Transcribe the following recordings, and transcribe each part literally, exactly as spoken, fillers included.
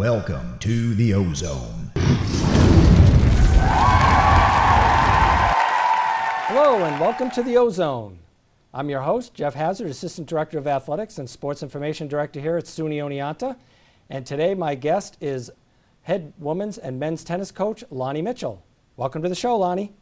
Welcome to the Ozone. Hello and welcome to the Ozone. I'm your host, Jeff Hazard, Assistant Director of Athletics and Sports Information Director here at SUNY Oneonta. And today my guest is head women's and men's tennis coach, Lonnie Mitchell. Welcome to the show, Lonnie.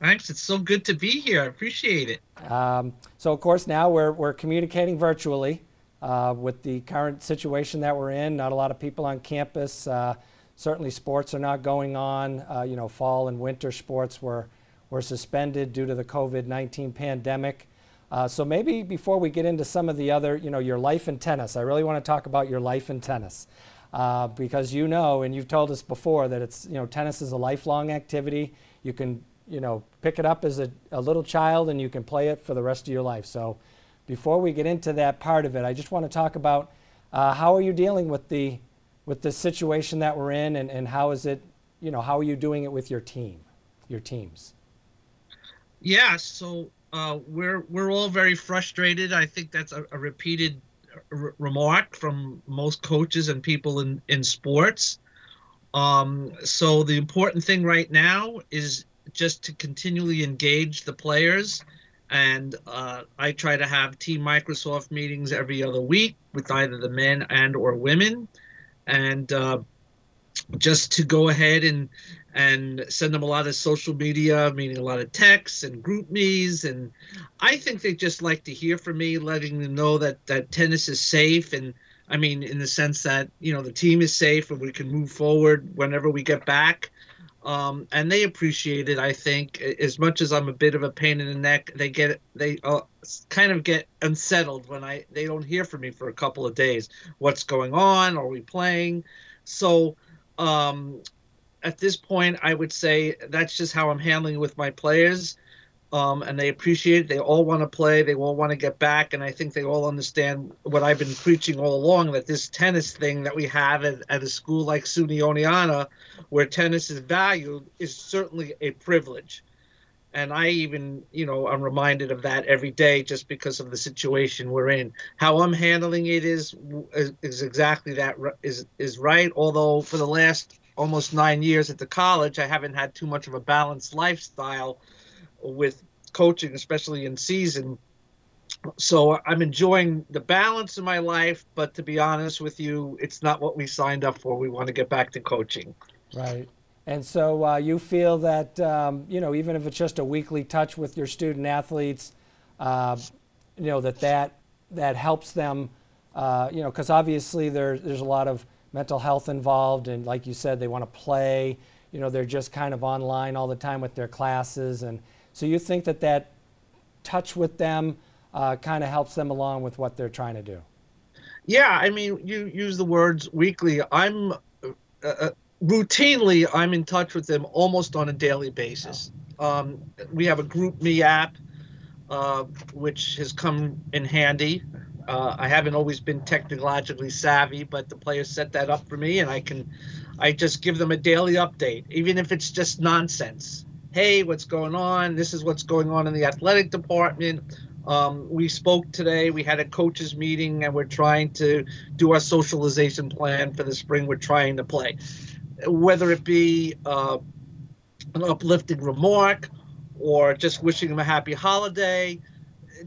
Thanks. It's so good to be here. I appreciate it. Um, so, of course, now we're, we're communicating virtually uh, with the current situation that we're in. Not a lot of people on campus. Uh, certainly sports are not going on. Uh, you know, fall and winter sports were, were suspended due to the COVID nineteen pandemic. Uh, so maybe before we get into some of the other, you know, your life in tennis, I really want to talk about your life in tennis. Uh, because you know, and you've told us before, that it's, you know, tennis is a lifelong activity. You can, you know, pick it up as a, a little child and you can play it for the rest of your life. So before we get into that part of it, I just want to talk about uh, how are you dealing with the with the situation that we're in, and, and how is it, you know, how are you doing it with your team, your teams? Yeah, so uh, we're, we're all very frustrated. I think that's a, a repeated remark from most coaches and people in, in sports. Um, so the important thing right now is just to continually engage the players. And uh, I try to have Team Microsoft meetings every other week with either the men and or women. And uh, just to go ahead and, and send them a lot of social media, meaning a lot of texts and group me's. And I think they just like to hear from me, letting them know that, that tennis is safe. And I mean, in the sense that, you know, the team is safe and we can move forward whenever we get back. Um, and they appreciate it, I think. As much as I'm a bit of a pain in the neck, they get they uh, kind of get unsettled when I they don't hear from me for a couple of days. What's going on? Are we playing? So um, at this point, I would say that's just how I'm handling it with my players, um, and they appreciate it. They all want to play. They all want to get back, and I think they all understand what I've been preaching all along, that this tennis thing that we have at, at a school like SUNY Oneonta, where tennis is valued, is certainly a privilege. And I even, you know, I'm reminded of that every day just because of the situation we're in. How I'm handling it is is, is exactly that is is right, although for the last almost nine years at the college, I haven't had too much of a balanced lifestyle with coaching, especially in season. So I'm enjoying the balance of my life, but to be honest with you, it's not what we signed up for. We want to get back to coaching. Right. And so uh, you feel that, um, you know, even if it's just a weekly touch with your student athletes, uh, you know, that that, that helps them, uh, you know, because obviously there, there's a lot of mental health involved, and like you said, they want to play. You know, they're just kind of online all the time with their classes. And so you think that that touch with them uh, kind of helps them along with what they're trying to do? Yeah, I mean, you use the words weekly. I'm... Uh, Routinely, I'm in touch with them almost on a daily basis. Um, we have a GroupMe app, uh, which has come in handy. Uh, I haven't always been technologically savvy, but the players set that up for me, and I can, I just give them a daily update, even if it's just nonsense. Hey, what's going on? This is what's going on in the athletic department. Um, we spoke today, we had a coaches meeting, and we're trying to do our socialization plan for the spring. We're trying to play. Whether it be uh, an uplifting remark or just wishing them a happy holiday,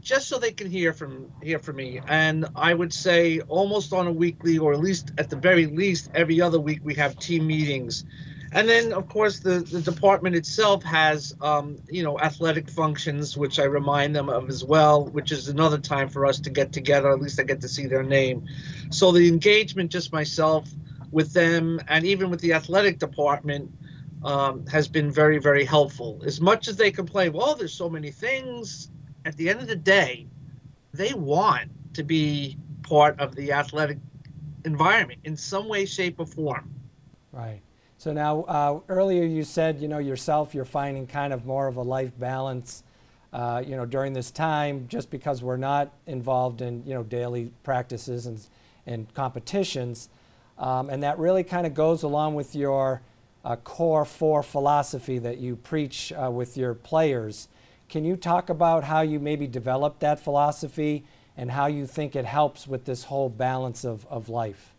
just so they can hear from hear from me. And I would say almost on a weekly, or at least at the very least every other week, we have team meetings. And then, of course, the, the department itself has, um, you know, athletic functions, which I remind them of as well, which is another time for us to get together. At least I get to see their name. So the engagement, just myself, with them and even with the athletic department um, has been very, very helpful. As much as they complain, well, there's so many things, at the end of the day, they want to be part of the athletic environment in some way, shape, or form. Right. So now, uh, earlier you said, you know, yourself, you're finding kind of more of a life balance, uh, you know, during this time, just because we're not involved in, you know, daily practices and, and competitions. Um, and that really kind of goes along with your uh, core four philosophy that you preach uh, with your players. Can you talk about how you maybe developed that philosophy and how you think it helps with this whole balance of, of life?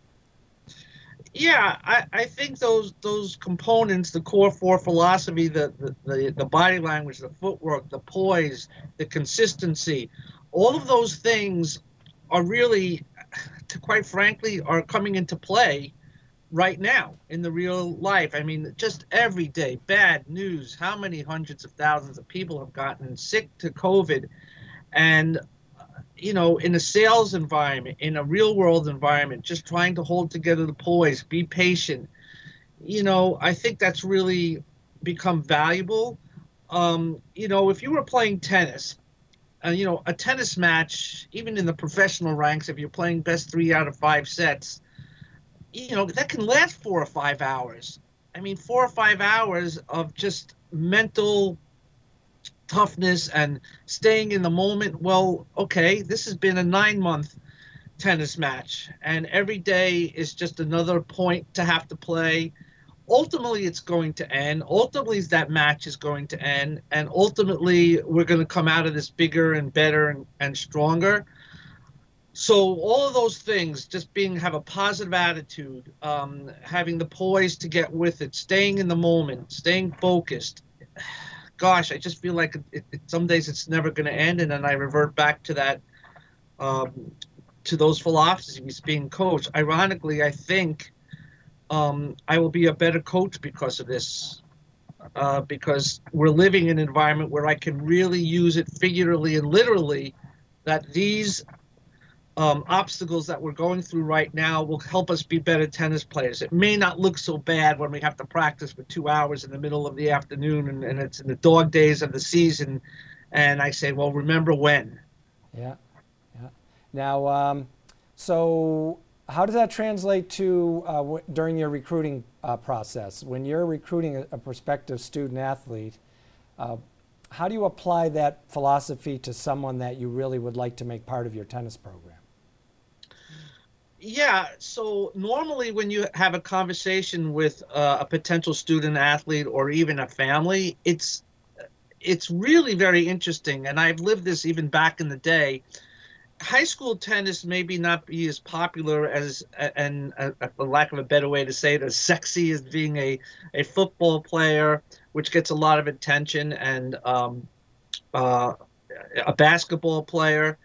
yeah, I, I think those those components, the core four philosophy, the, the, the, the body language, the footwork, the poise, the consistency, all of those things are really, to quite frankly, are coming into play right now in the real life. I mean, just every day, bad news, how many hundreds of thousands of people have gotten sick to COVID. And, you know, in a sales environment, in a real world environment, just trying to hold together the poise, be patient. You know, I think that's really become valuable. Um, you know, if you were playing tennis, uh, you know, a tennis match, even in the professional ranks, if you're playing best three out of five sets, you know, that can last four or five hours. I mean, four or five hours of just mental toughness and staying in the moment. Well, okay, this has been a nine-month tennis match, and every day is just another point to have to play. Ultimately, it's going to end. Ultimately, that match is going to end, and ultimately, we're going to come out of this bigger and better and, and stronger. So all of those things, just being have a positive attitude, um, having the poise to get with it, staying in the moment, staying focused. Gosh, I just feel like it, it, some days it's never going to end, and then I revert back to that, um, to those philosophies being coached. Ironically, I think um, I will be a better coach because of this, uh, because we're living in an environment where I can really use it figuratively and literally, that these um, obstacles that we're going through right now will help us be better tennis players. It may not look so bad when we have to practice for two hours in the middle of the afternoon and, and it's in the dog days of the season. And I say, well, remember when. Yeah. Yeah. Now, um, so how does that translate to uh, w during your recruiting uh, process? When you're recruiting a, a prospective student athlete, uh, how do you apply that philosophy to someone that you really would like to make part of your tennis program? Yeah, so normally when you have a conversation with uh, a potential student athlete or even a family, it's it's really very interesting. And I've lived this even back in the day. High school tennis maybe not be as popular as, and uh, for lack of a better way to say it, as sexy as being a, a football player, which gets a lot of attention, and um, uh, a basketball player.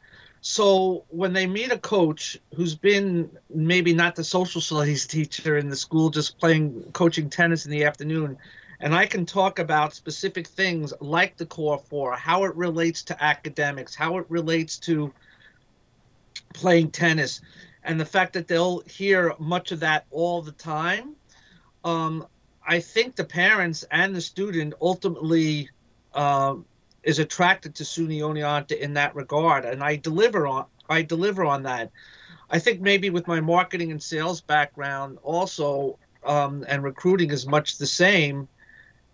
So when they meet a coach who's been maybe not the social studies teacher in the school, just playing, coaching tennis in the afternoon, and I can talk about specific things like the core four, how it relates to academics, how it relates to playing tennis, and the fact that they'll hear much of that all the time, um, I think the parents and the student ultimately uh, is attracted to SUNY Oneonta in that regard, and I deliver on I deliver on that. I think maybe with my marketing and sales background also, um, and recruiting is much the same,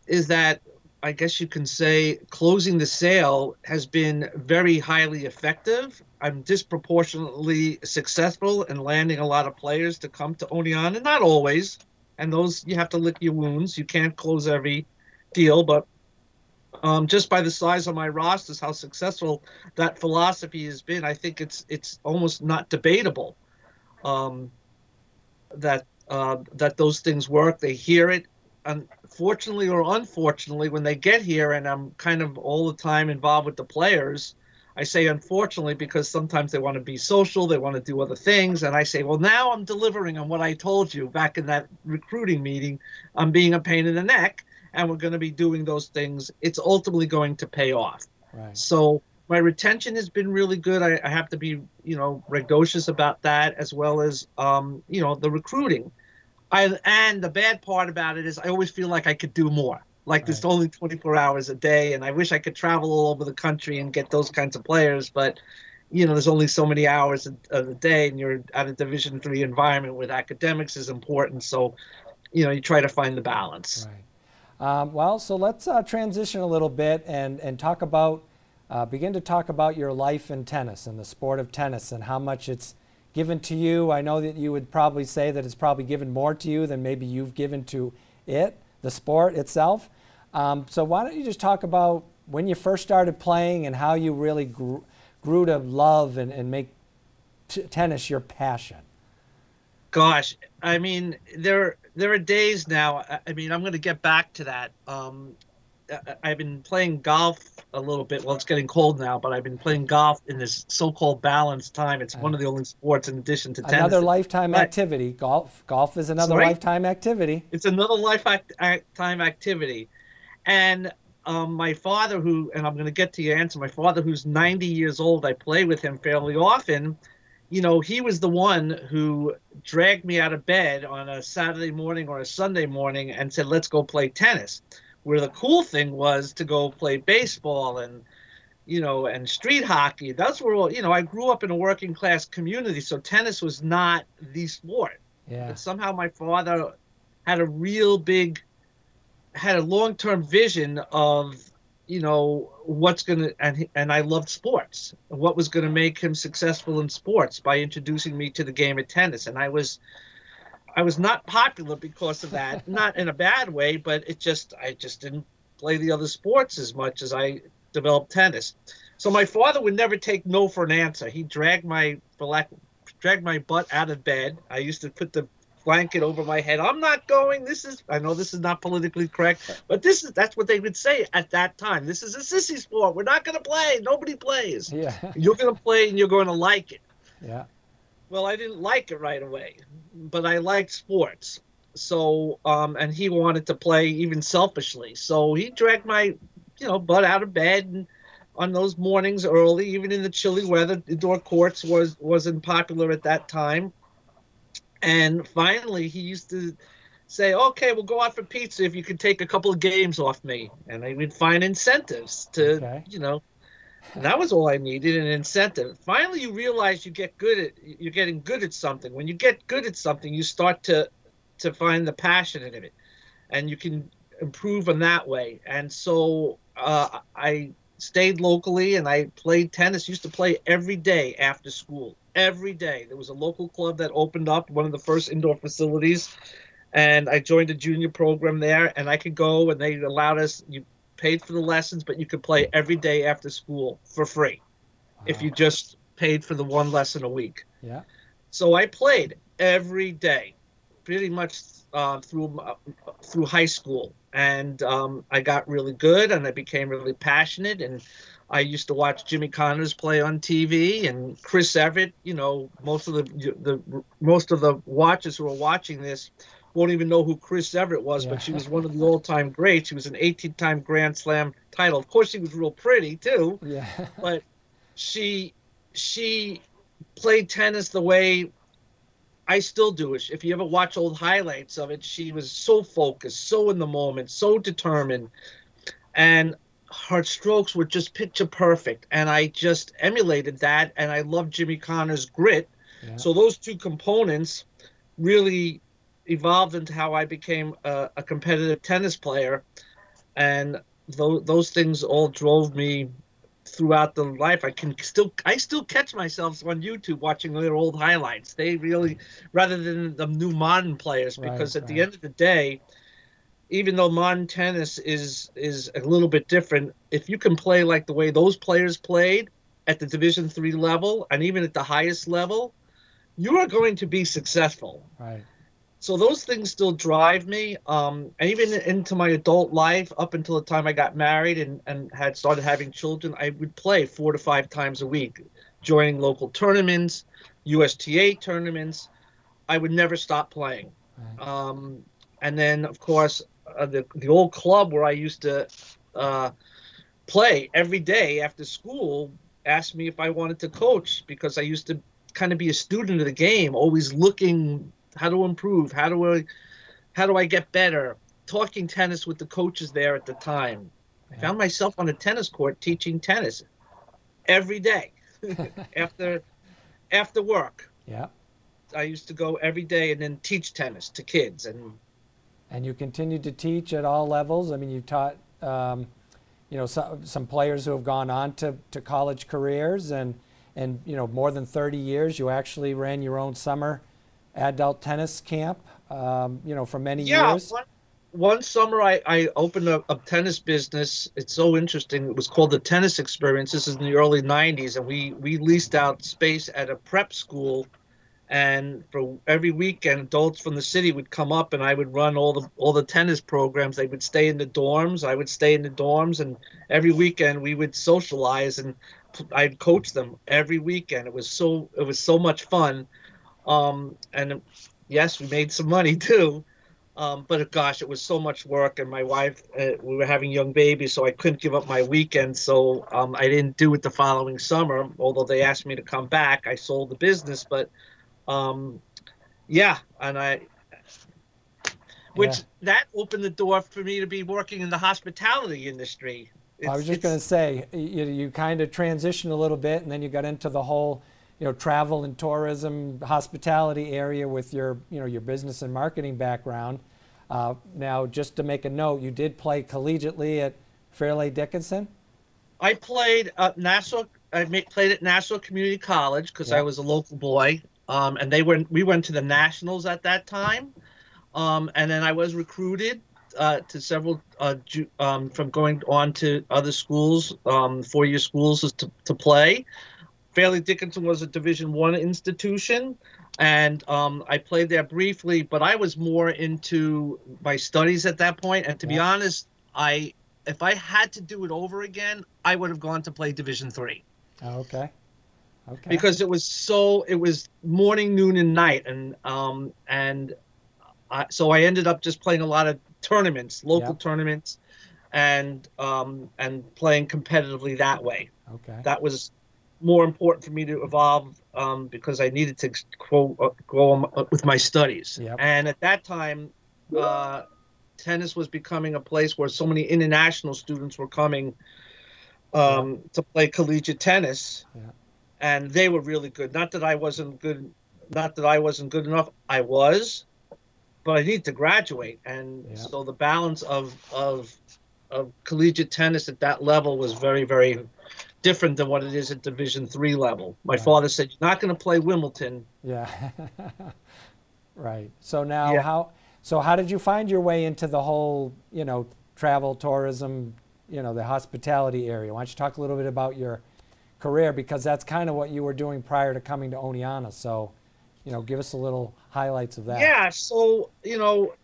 is that I guess you can say closing the sale has been very highly effective. I'm disproportionately successful in landing a lot of players to come to Oneonta, not always, and those you have to lick your wounds. You can't close every deal, but Um, just by the size of my rosters, how successful that philosophy has been, I think it's it's almost not debatable um, that uh, that those things work. They hear it, unfortunately or unfortunately, when they get here, and I'm kind of all the time involved with the players. I say unfortunately because sometimes they want to be social, they want to do other things, and I say, well, now I'm delivering on what I told you back in that recruiting meeting. I'm being a pain in the neck, and we're going to be doing those things. It's ultimately going to pay off. Right. So my retention has been really good. I, I have to be, you know, braggadocious about that, as well as, um, you know, the recruiting. I, and the bad part about it is I always feel like I could do more. Like, right, there's only twenty-four hours a day, and I wish I could travel all over the country and get those kinds of players. But, you know, there's only so many hours of, of the day, and you're at a Division three environment where academics is important. So, you know, you try to find the balance. Right. Um, well, so let's uh, transition a little bit and, and talk about, uh, begin to talk about your life in tennis and the sport of tennis and how much it's given to you. I know that you would probably say that it's probably given more to you than maybe you've given to it, the sport itself. Um, so why don't you just talk about when you first started playing and how you really grew, grew to love and, and make t tennis your passion? Gosh, I mean, there there are days now. I mean, I'm going to get back to that. Um, I've been playing golf a little bit. Well, it's getting cold now, but I've been playing golf in this so-called balanced time. It's one of the only sports in addition to tennis. Another lifetime but, activity. Golf. Golf is another sorry? lifetime activity. It's another lifetime activity. And um, my father, who, and I'm going to get to your answer, my father, who's ninety years old, I play with him fairly often. You know, he was the one who dragged me out of bed on a Saturday morning or a Sunday morning and said, let's go play tennis, where the cool thing was to go play baseball and, you know, and street hockey. That's where, all, you know, I grew up in a working class community, so tennis was not the sport. Yeah. But somehow my father had a real big, had a long-term vision of, you know, what's going to, and, and I loved sports, what was going to make him successful in sports by introducing me to the game of tennis. And I was, I was not popular because of that, not in a bad way, but it just, I just didn't play the other sports as much as I developed tennis. So my father would never take no for an answer. He dragged my, dragged my butt out of bed. I used to put the blanket over my head. I'm not going. This is, I know this is not politically correct, but this is, that's what they would say at that time. This is a sissy sport. We're not going to play. Nobody plays. Yeah. You're going to play and you're going to like it. Yeah. Well, I didn't like it right away, but I liked sports. So, um, and he wanted to play even selfishly. So he dragged my, you know, butt out of bed and on those mornings early, even in the chilly weather. Indoor courts was, wasn't popular at that time. And finally, he used to say, okay, we'll go out for pizza if you could take a couple of games off me. And I would find incentives to, okay. you know, and that was all I needed, an incentive. Finally, you realize you get good at, you're getting good at something. When you get good at something, you start to, to find the passion in it. And you can improve in that way. And so uh, I stayed locally and I played tennis, used to play every day after school. Every day. There was a local club that opened up, one of the first indoor facilities, and I joined a junior program there, and I could go, and they allowed us, you paid for the lessons, but you could play every day after school for free wow. if you just paid for the one lesson a week. Yeah. So I played every day, pretty much uh, through uh, through high school, and um, I got really good, and I became really passionate, and I used to watch Jimmy Connors play on T V and Chris Evert. You know, most of the the most of the watchers who are watching this won't even know who Chris Evert was, yeah. but she was one of the all-time greats. She was an eighteen-time Grand Slam title. Of course, she was real pretty too. Yeah. But she she played tennis the way I still do. If you ever watch old highlights of it, she was so focused, so in the moment, so determined, and her strokes were just picture perfect, and I just emulated that, and I loved Jimmy Connors' grit. Yeah. So those two components really evolved into how I became a, a competitive tennis player, and th those things all drove me throughout the life. I can still I still catch myself on YouTube watching their old highlights. They really, rather than the new modern players, because right, at right. the end of the day, even though modern tennis is is a little bit different, if you can play like the way those players played at the Division three level and even at the highest level, you are going to be successful. Right. So those things still drive me. Um, and even into my adult life, up until the time I got married and, and had started having children, I would play four to five times a week, joining local tournaments, U S T A tournaments. I would never stop playing. Right. Um, and then, of course, Uh, the, the old club where I used to uh, play every day after school asked me if I wanted to coach, because I used to kind of be a student of the game, always looking how to improve, how do I, how do I get better, talking tennis with the coaches there at the time. Yeah. I found myself on a tennis court teaching tennis every day after, after work. Yeah, I used to go every day and then teach tennis to kids. And And you continue to teach at all levels. I mean, you've taught, um, you know, some, some players who have gone on to, to college careers, and, and, you know, more than thirty years. You actually ran your own summer adult tennis camp, um, you know, for many yeah, years. One, one summer I, I opened a, a tennis business. It's so interesting. It was called the Tennis Experience. This is in the early nineties. And we, we leased out space at a prep school And for every weekend, adults from the city would come up, and I would run all the all the tennis programs. They would stay in the dorms. I would stay in the dorms, and every weekend we would socialize, and I'd coach them every weekend. It was so it was so much fun, um, and yes, we made some money too. Um, but gosh, it was so much work, and my wife, uh, we were having young babies, so I couldn't give up my weekend. So um, I didn't do it the following summer. Although they asked me to come back, I sold the business, but. Um, yeah, and I, which yeah. that opened the door for me to be working in the hospitality industry. It's, I was just going to say, you, you kind of transitioned a little bit, and then you got into the whole, you know, travel and tourism, hospitality area with your, you know, your business and marketing background. Uh, now, just to make a note, you did play collegiately at Fairleigh Dickinson? I played at Nassau, I played at Nassau Community College because yeah. I was a local boy. Um, and they went, we went to the nationals at that time. Um, and then I was recruited uh, to several uh, ju um, from going on to other schools, um, four-year schools to, to play. Fairleigh Dickinson was a Division One institution, and um, I played there briefly, but I was more into my studies at that point. And to be honest, I if I had to do it over again, I would have gone to play Division Three. Oh, okay. Okay. Because it was so, it was morning, noon, and night, and um, and I, so I ended up just playing a lot of tournaments, local yep. tournaments, and um, and playing competitively that way. Okay, that was more important for me to evolve um, because I needed to grow, uh, grow with my studies. Yep. And at that time, uh, tennis was becoming a place where so many international students were coming um, yep. to play collegiate tennis. Yep. And they were really good. Not that I wasn't good, not that I wasn't good enough. I was, but I needed to graduate. And yeah. so the balance of, of of collegiate tennis at that level was very, very different than what it is at Division three level. My right. father said, "You're not going to play Wimbledon." Yeah. right. So now, yeah. how so? How did you find your way into the whole, you know, travel, tourism, you know, the hospitality area? Why don't you talk a little bit about your career, because that's kind of what you were doing prior to coming to Oneonta. So, you know, give us a little highlights of that. Yeah. So, you know,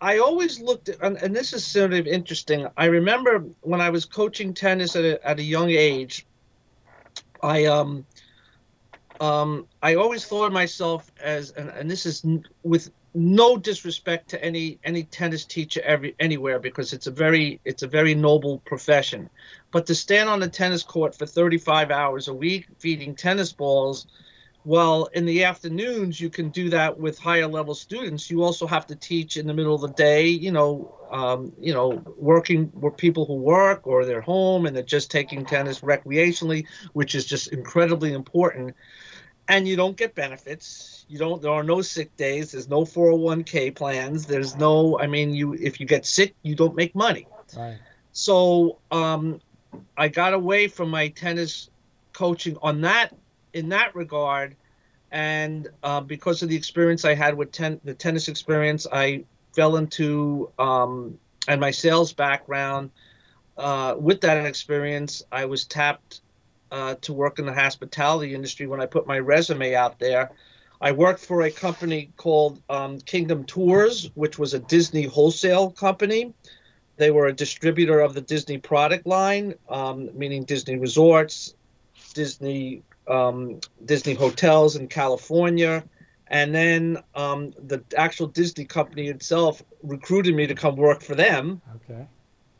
I always looked at, and, and this is sort of interesting. I remember when I was coaching tennis at a, at a young age, I, um, um, I always thought of myself as, and, and this is n with no disrespect to any, any tennis teacher every, anywhere, because it's a very, it's a very noble profession. But to stand on a tennis court for thirty-five hours a week feeding tennis balls, well, in the afternoons, you can do that with higher level students. You also have to teach in the middle of the day, you know, um, you know, working with people who work or they're home and they're just taking tennis recreationally, which is just incredibly important. And you don't get benefits. You don't, there are no sick days. There's no four oh one K plans. There's no, I mean, you, if you get sick, you don't make money. Right. So, um, I got away from my tennis coaching on that, in that regard, and uh, because of the experience I had with ten, the tennis experience, I fell into um, and my sales background. Uh, with that experience, I was tapped uh, to work in the hospitality industry. When I put my resume out there, I worked for a company called um, Kingdom Tours, which was a Disney wholesale company. They were a distributor of the Disney product line, um, meaning Disney resorts, Disney um, Disney hotels in California. And then um, the actual Disney company itself recruited me to come work for them. Okay.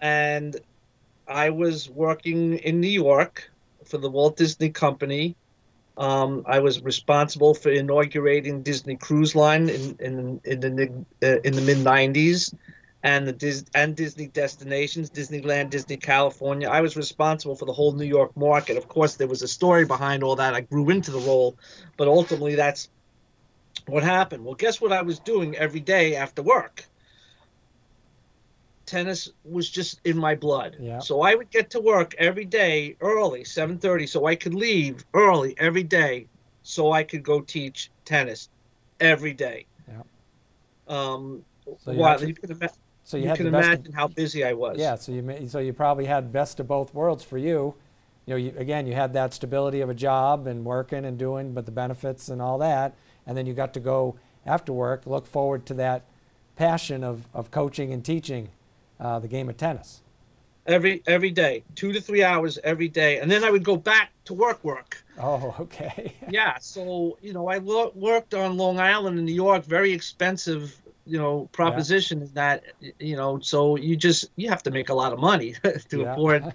And I was working in New York for the Walt Disney Company. Um, I was responsible for inaugurating Disney Cruise Line in, in, in the, uh, in the mid nineties. And the Dis and Disney destinations, Disneyland, Disney California. I was responsible for the whole New York market. Of course, there was a story behind all that. I grew into the role, but ultimately that's what happened. Well, guess what I was doing every day after work? Tennis was just in my blood. Yeah. So I would get to work every day early, seven thirty, so I could leave early every day so I could go teach tennis every day. Yeah. Um, so wow, actually, you could have, So you, you can imagine of, how busy I was. Yeah, so you so you probably had best of both worlds for you. You know, you, again, you had that stability of a job and working and doing, but the benefits and all that. and then you got to go after work, look forward to that passion of, of coaching and teaching uh, the game of tennis. Every every day, two to three hours every day, and then I would go back to work. Work. Oh, okay. Yeah, so you know, I lo worked on Long Island in New York, very expensive, you know, proposition. Yeah. That you know, so you just you have to make a lot of money to yeah. afford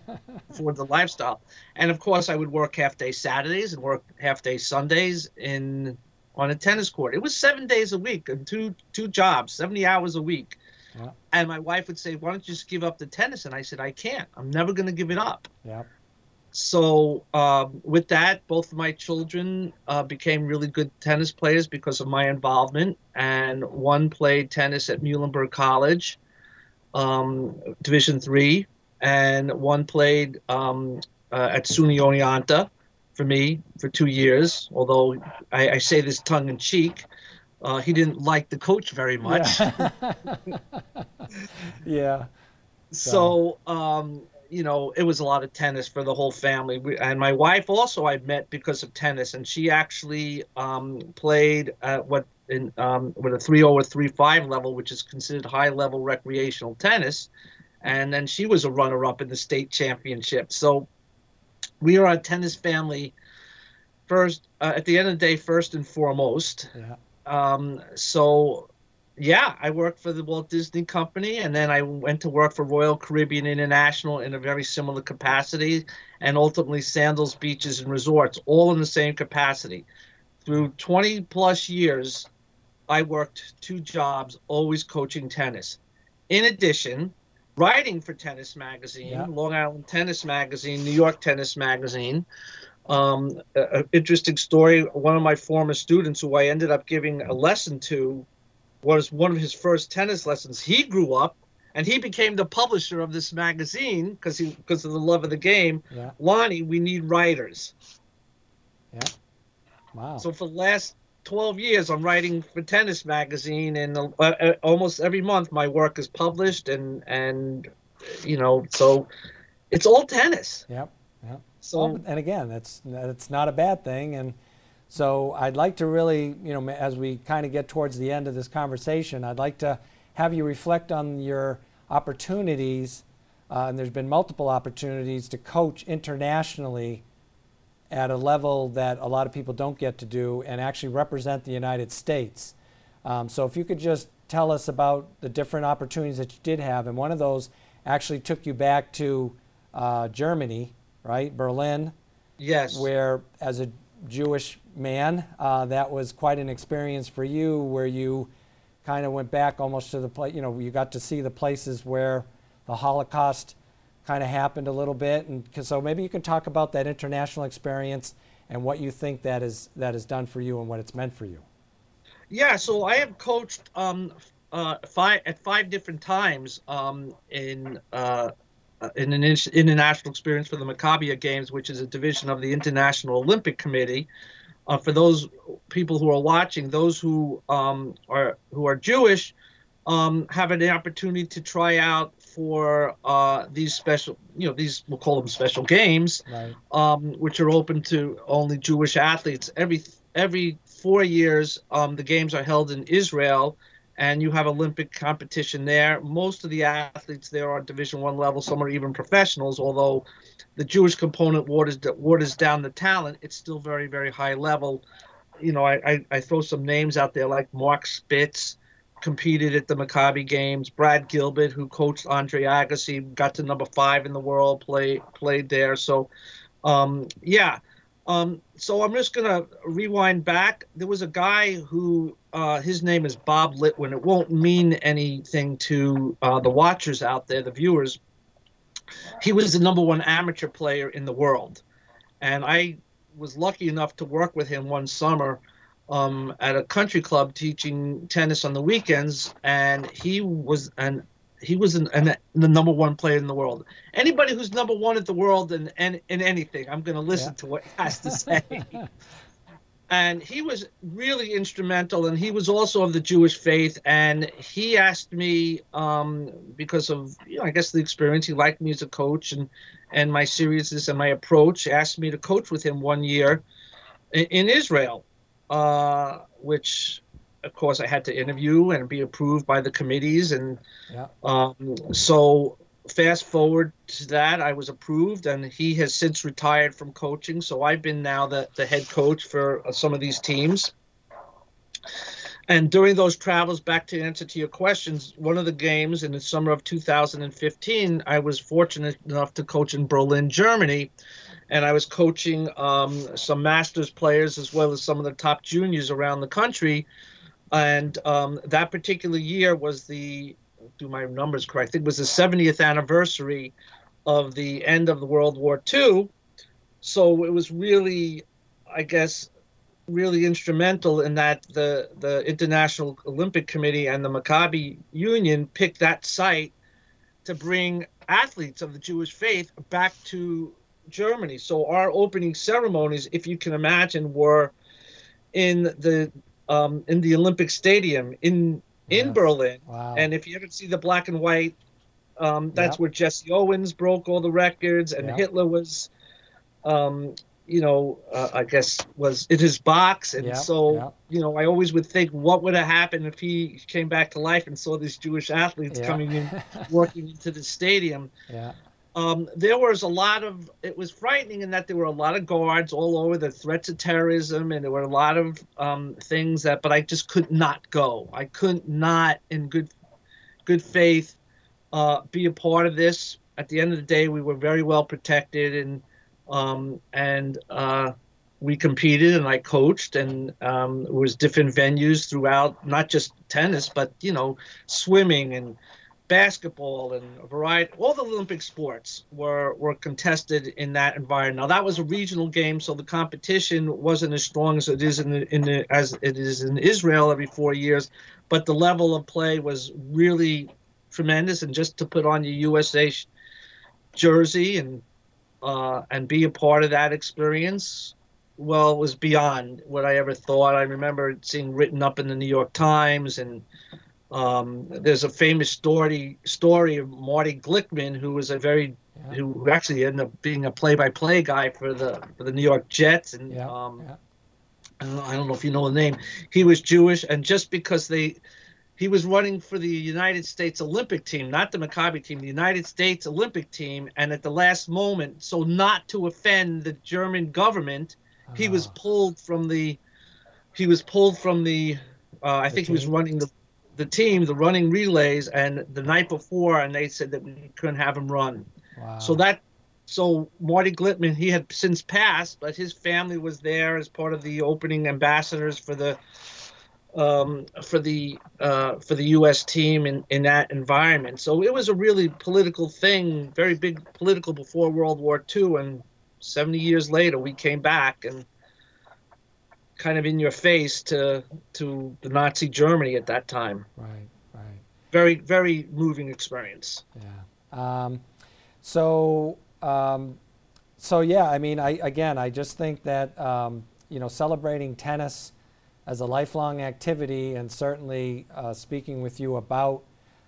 afford the lifestyle. And of course, I would work half day Saturdays and work half day Sundays in on a tennis court. It was seven days a week and two two jobs, seventy hours a week. Yeah. And my wife would say, why don't you just give up the tennis? And I said, I can't. I'm never going to give it up. Yeah. So uh, with that, both of my children uh, became really good tennis players because of my involvement. And one played tennis at Muhlenberg College, um, Division three. And one played um, uh, at SUNY Oneonta for me for two years, although I, I say this tongue in cheek. Uh, he didn't like the coach very much. Yeah. yeah. So, um, you know, it was a lot of tennis for the whole family. We, and my wife also I met because of tennis, and she actually um, played at what in um, with a three oh or three five level, which is considered high-level recreational tennis. And then she was a runner-up in the state championship. So we are a tennis family first, uh, at the end of the day, first and foremost. Yeah. Um, so, yeah, I worked for the Walt Disney Company, and then I went to work for Royal Caribbean International in a very similar capacity, and ultimately Sandals Beaches and Resorts, all in the same capacity. Through twenty plus years, I worked two jobs, always coaching tennis. In addition, writing for Tennis Magazine, yeah. Long Island Tennis Magazine, New York Tennis Magazine. Um, an interesting story, one of my former students who I ended up giving a lesson to was one of his first tennis lessons. He grew up and he became the publisher of this magazine because he because of the love of the game. Yeah. Lonnie, we need writers. Yeah. Wow. So for the last twelve years, I'm writing for Tennis Magazine, and uh, uh, almost every month my work is published, and, and you know, so it's all tennis. Yeah. Yeah. So, well, and again, that's that's not a bad thing. And so I'd like to really, you know, as we kind of get towards the end of this conversation, I'd like to have you reflect on your opportunities. Uh, and there's been multiple opportunities to coach internationally at a level that a lot of people don't get to do and actually represent the United States. Um, so if you could just tell us about the different opportunities that you did have. And one of those actually took you back to uh, Germany. Right, Berlin. Yes. Where, as a Jewish man, uh, that was quite an experience for you, where you kind of went back almost to the place. You know, you got to see the places where the Holocaust kind of happened a little bit, and so maybe you can talk about that international experience and what you think that is that has done for you and what it's meant for you. Yeah. So I have coached um, uh, five at five different times um, in. Uh, in an international experience for the Maccabiah Games, which is a division of the International Olympic Committee. Uh, for those people who are watching, those who um, are who are Jewish um, have an opportunity to try out for uh, these special, you know, these we'll call them special games, right. um, which are open to only Jewish athletes. Every every four years, um, the games are held in Israel. And you have Olympic competition there. Most of the athletes there are Division One level. Some are even professionals. Although the Jewish component waters waters down the talent, it's still very, very high level. You know, I, I, I throw some names out there like Mark Spitz competed at the Maccabi Games. Brad Gilbert, who coached Andre Agassi, got to number five in the world. Play played there. So, um, yeah. Um, so I'm just going to rewind back. There was a guy who, uh, his name is Bob Litwin. It won't mean anything to uh, the watchers out there, the viewers. He was the number one amateur player in the world. And I was lucky enough to work with him one summer um, at a country club teaching tennis on the weekends. And he was an He was an, an, the number one player in the world. Anybody who's number one in the world in, in, in anything, I'm going to listen yeah. to what he has to say. And he was really instrumental, and he was also of the Jewish faith. And he asked me, um, because of, you know, I guess the experience, he liked me as a coach and, and my seriousness and my approach, asked me to coach with him one year in, in Israel. Uh, which of course I had to interview and be approved by the committees. And yeah. um, so fast forward to that, I was approved, and he has since retired from coaching. So I've been now the, the head coach for some of these teams. And during those travels, back to answer to your questions, one of the games in the summer of two thousand fifteen, I was fortunate enough to coach in Berlin, Germany. And I was coaching um, some masters players as well as some of the top juniors around the country. And um, that particular year was the, do my numbers correct, I think it was the seventieth anniversary of the end of the World War Two. So it was really, I guess, really instrumental in that the, the International Olympic Committee and the Maccabi Union picked that site to bring athletes of the Jewish faith back to Germany. So our opening ceremonies, if you can imagine, were in the um, in the Olympic Stadium in in yes. Berlin. Wow. And if you ever see the black and white, um, that's yep. where Jesse Owens broke all the records, and yep. Hitler was... Um, you know, uh, I guess was in his box. And yeah, so, yeah. you know, I always would think what would have happened if he came back to life and saw these Jewish athletes yeah. coming in, walking into the stadium. Yeah. Um, there was a lot of, it was frightening in that there were a lot of guards all over, the threats of terrorism, and there were a lot of um, things that, but I just could not go. I could not in good, good faith uh, be a part of this. At the end of the day, we were very well protected, and Um, and uh, we competed, and I coached, and um, it was different venues throughout, not just tennis, but, you know, swimming and basketball and a variety. All the Olympic sports were, were contested in that environment. Now, that was a regional game, so the competition wasn't as strong as it is in, the, in the, as it is in Israel every four years, but the level of play was really tremendous. And just to put on your U S A jersey and Uh, and be a part of that experience, well, it was beyond what I ever thought. I remember seeing written up in the New York Times, and um, there's a famous story story of Marty Glickman, who was a very, yeah. who actually ended up being a play-by-play guy for the for the New York Jets, and yeah. Um, yeah. I, don't know, I don't know if you know the name. He was Jewish, and just because they, he was running for the United States Olympic team, not the Maccabi team, the United States Olympic team. And at the last moment, so not to offend the German government, oh. he was pulled from the, he was pulled from the, uh, I the think team. He was running the, the team, the running relays, and the night before, and they said that we couldn't have him run. Wow. So that, so Marty Glickman, he had since passed, but his family was there as part of the opening ambassadors for the, Um, for the uh, for the U S team in, in that environment. So it was a really political thing, very big political before World War Two. And seventy years later, we came back and kind of in your face to to the Nazi Germany at that time. Right, right. Very, very moving experience. Yeah. Um, so, um, so yeah, I mean, I again, I just think that, um, you know, celebrating tennis as a lifelong activity, and certainly uh, speaking with you about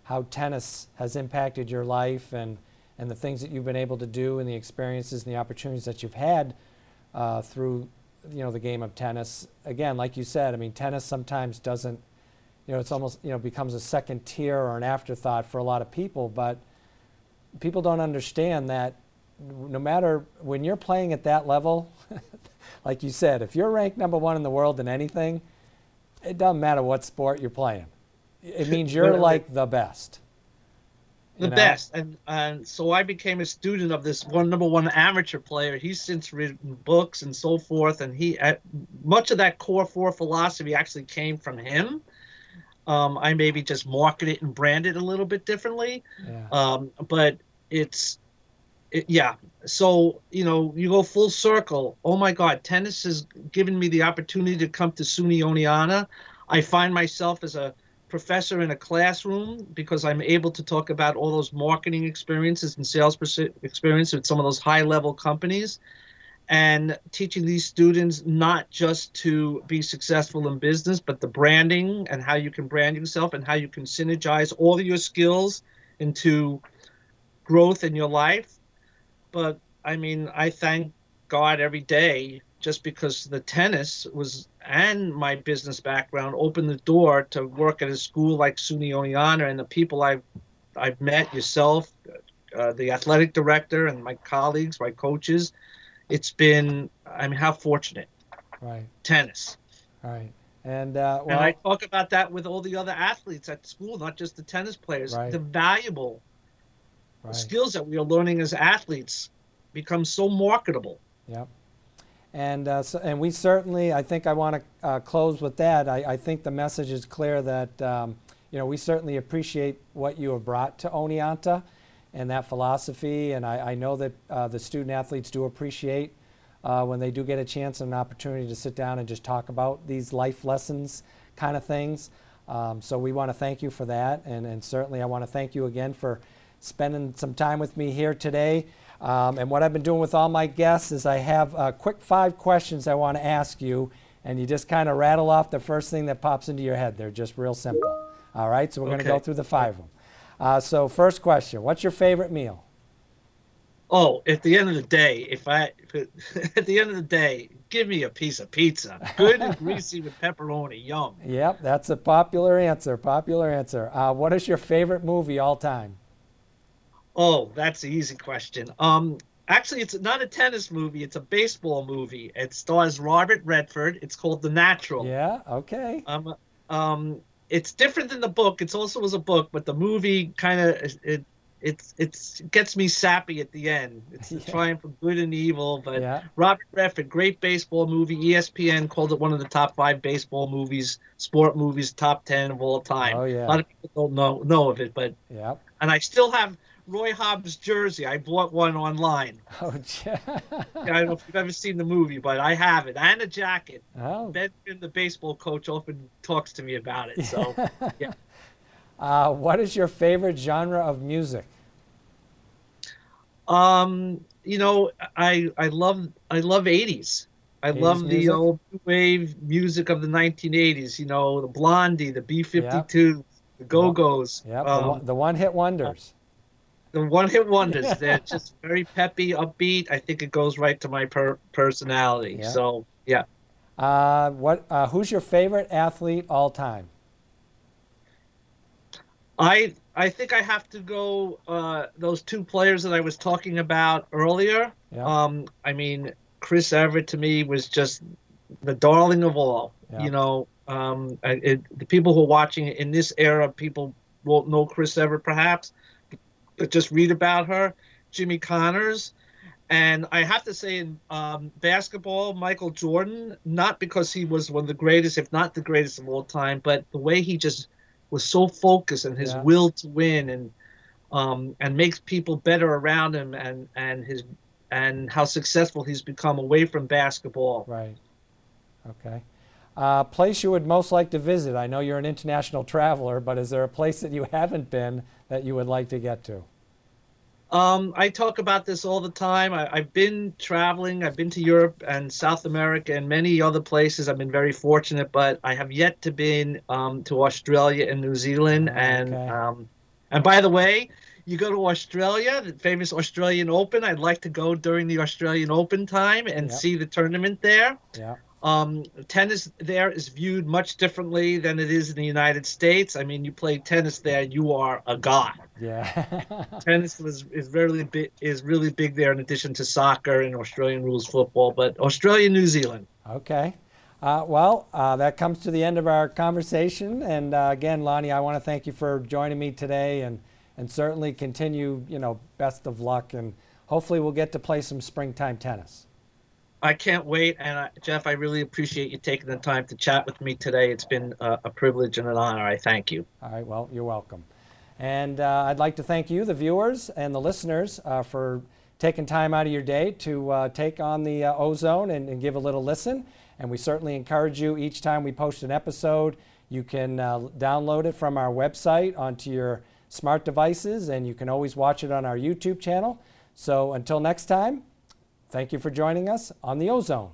how tennis has impacted your life and, and the things that you've been able to do and the experiences and the opportunities that you've had uh, through, you know, the game of tennis. Again, like you said, I mean, tennis sometimes doesn't, you know, it's almost, you know, becomes a second tier or an afterthought for a lot of people, but people don't understand that no matter when you're playing at that level, like you said, if you're ranked number one in the world in anything, it doesn't matter what sport you're playing. It means you're like the best. The know? best. And, and so I became a student of this one number one amateur player. He's since written books and so forth. And he, uh, much of that core four philosophy actually came from him. Um, I maybe just market it and brand it a little bit differently. Yeah. Um, but it's, It, yeah. So, you know, you go full circle. Oh, my God. Tennis has given me the opportunity to come to SUNY Oneonta. I find myself as a professor in a classroom because I'm able to talk about all those marketing experiences and sales experience with some of those high-level companies, and teaching these students not just to be successful in business, but the branding and how you can brand yourself and how you can synergize all of your skills into growth in your life. But I mean, I thank God every day just because the tennis was, and my business background, opened the door to work at a school like SUNY Oneonta, and the people I've, I've met, yourself, uh, the athletic director, and my colleagues, my coaches. It's been, I mean, how fortunate. Right. Tennis. Right. And, uh, well, and I talk about that with all the other athletes at school, not just the tennis players. Right. The valuable right. skills that we are learning as athletes become so marketable. Yep. And uh, so, and we certainly, I think I want to uh, close with that. I, I think the message is clear that, um, you know, we certainly appreciate what you have brought to Oneonta and that philosophy. And I, I know that uh, the student athletes do appreciate uh, when they do get a chance and an opportunity to sit down and just talk about these life lessons kind of things. Um, so we want to thank you for that. And, and certainly I want to thank you again for spending some time with me here today. Um, and what I've been doing with all my guests is I have a quick five questions I want to ask you, and you just kind of rattle off the first thing that pops into your head. They're just real simple. All right, so we're okay. going to go through the five of them. Uh, so first question, what's your favorite meal? Oh, at the end of the day, if I, if, at the end of the day, give me a piece of pizza. Good and greasy with pepperoni, yum. Yep, that's a popular answer, popular answer. Uh, what is your favorite movie all time? Oh, that's an easy question. Um, actually, it's not a tennis movie. It's a baseball movie. It stars Robert Redford. It's called The Natural. Yeah, okay. Um, um, it's different than the book. It's also was a book, but the movie kind of it, it, it gets me sappy at the end. It's the yeah. triumph of good and evil. But yeah. Robert Redford, great baseball movie. E S P N called it one of the top five baseball movies, sport movies, top ten of all time. Oh, yeah. A lot of people don't know know of it, but yeah. And I still have Roy Hobbs jersey. I bought one online. Oh, yeah. I don't know if you've ever seen the movie, but I have it, and a jacket. Oh. Benjamin, the baseball coach, often talks to me about it. So, yeah. Uh, what is your favorite genre of music? Um, you know, I I love I love eighties. I eighties love music? The old wave music of the nineteen eighties. You know, the Blondie, the B fifty-twos, yep. the Go-Go's. Yeah, um, the one-hit wonders. Uh, The one-hit wonders. They're just very peppy, upbeat. I think it goes right to my per personality. Yeah. So, yeah. Uh, what? Uh, who's your favorite athlete all time? I I think I have to go uh, those two players that I was talking about earlier. Yeah. Um, I mean, Chris Evert to me was just the darling of all. Yeah. You know, um, it, the people who are watching in this era, people won't know Chris Evert perhaps. But just read about her, Jimmy Connors. And I have to say in um, basketball, Michael Jordan, not because he was one of the greatest, if not the greatest of all time, but the way he just was so focused and his yeah. will to win and um, and makes people better around him and, and, his, and how successful he's become away from basketball. Right. Okay. Uh, place you would most like to visit? I know you're an international traveler, but is there a place that you haven't been that you would like to get to? Um, I talk about this all the time. I, I've been traveling. I've been to Europe and South America and many other places. I've been very fortunate, but I have yet to been um, to Australia and New Zealand. Okay. And um, and by the way, you go to Australia, the famous Australian Open. I'd like to go during the Australian Open time and yep. see the tournament there. Yeah. Um, tennis there is viewed much differently than it is in the United States. I mean, you play tennis there, you are a god. Yeah. Tennis was, is really big, is really big there, in addition to soccer and Australian rules football, but Australia, New Zealand. Okay. Uh, well, uh, that comes to the end of our conversation. And uh, again, Lonnie, I want to thank you for joining me today, and and certainly continue, you know, best of luck, and hopefully we'll get to play some springtime tennis. I can't wait, and I, Jeff, I really appreciate you taking the time to chat with me today. It's been a, a privilege and an honor. I thank you. All right, well, you're welcome. And uh, I'd like to thank you, the viewers and the listeners, uh, for taking time out of your day to uh, take on the uh, ozone and, and give a little listen. And we certainly encourage you, each time we post an episode, you can uh, download it from our website onto your smart devices, and you can always watch it on our YouTube channel. So until next time, thank you for joining us on The Ozone.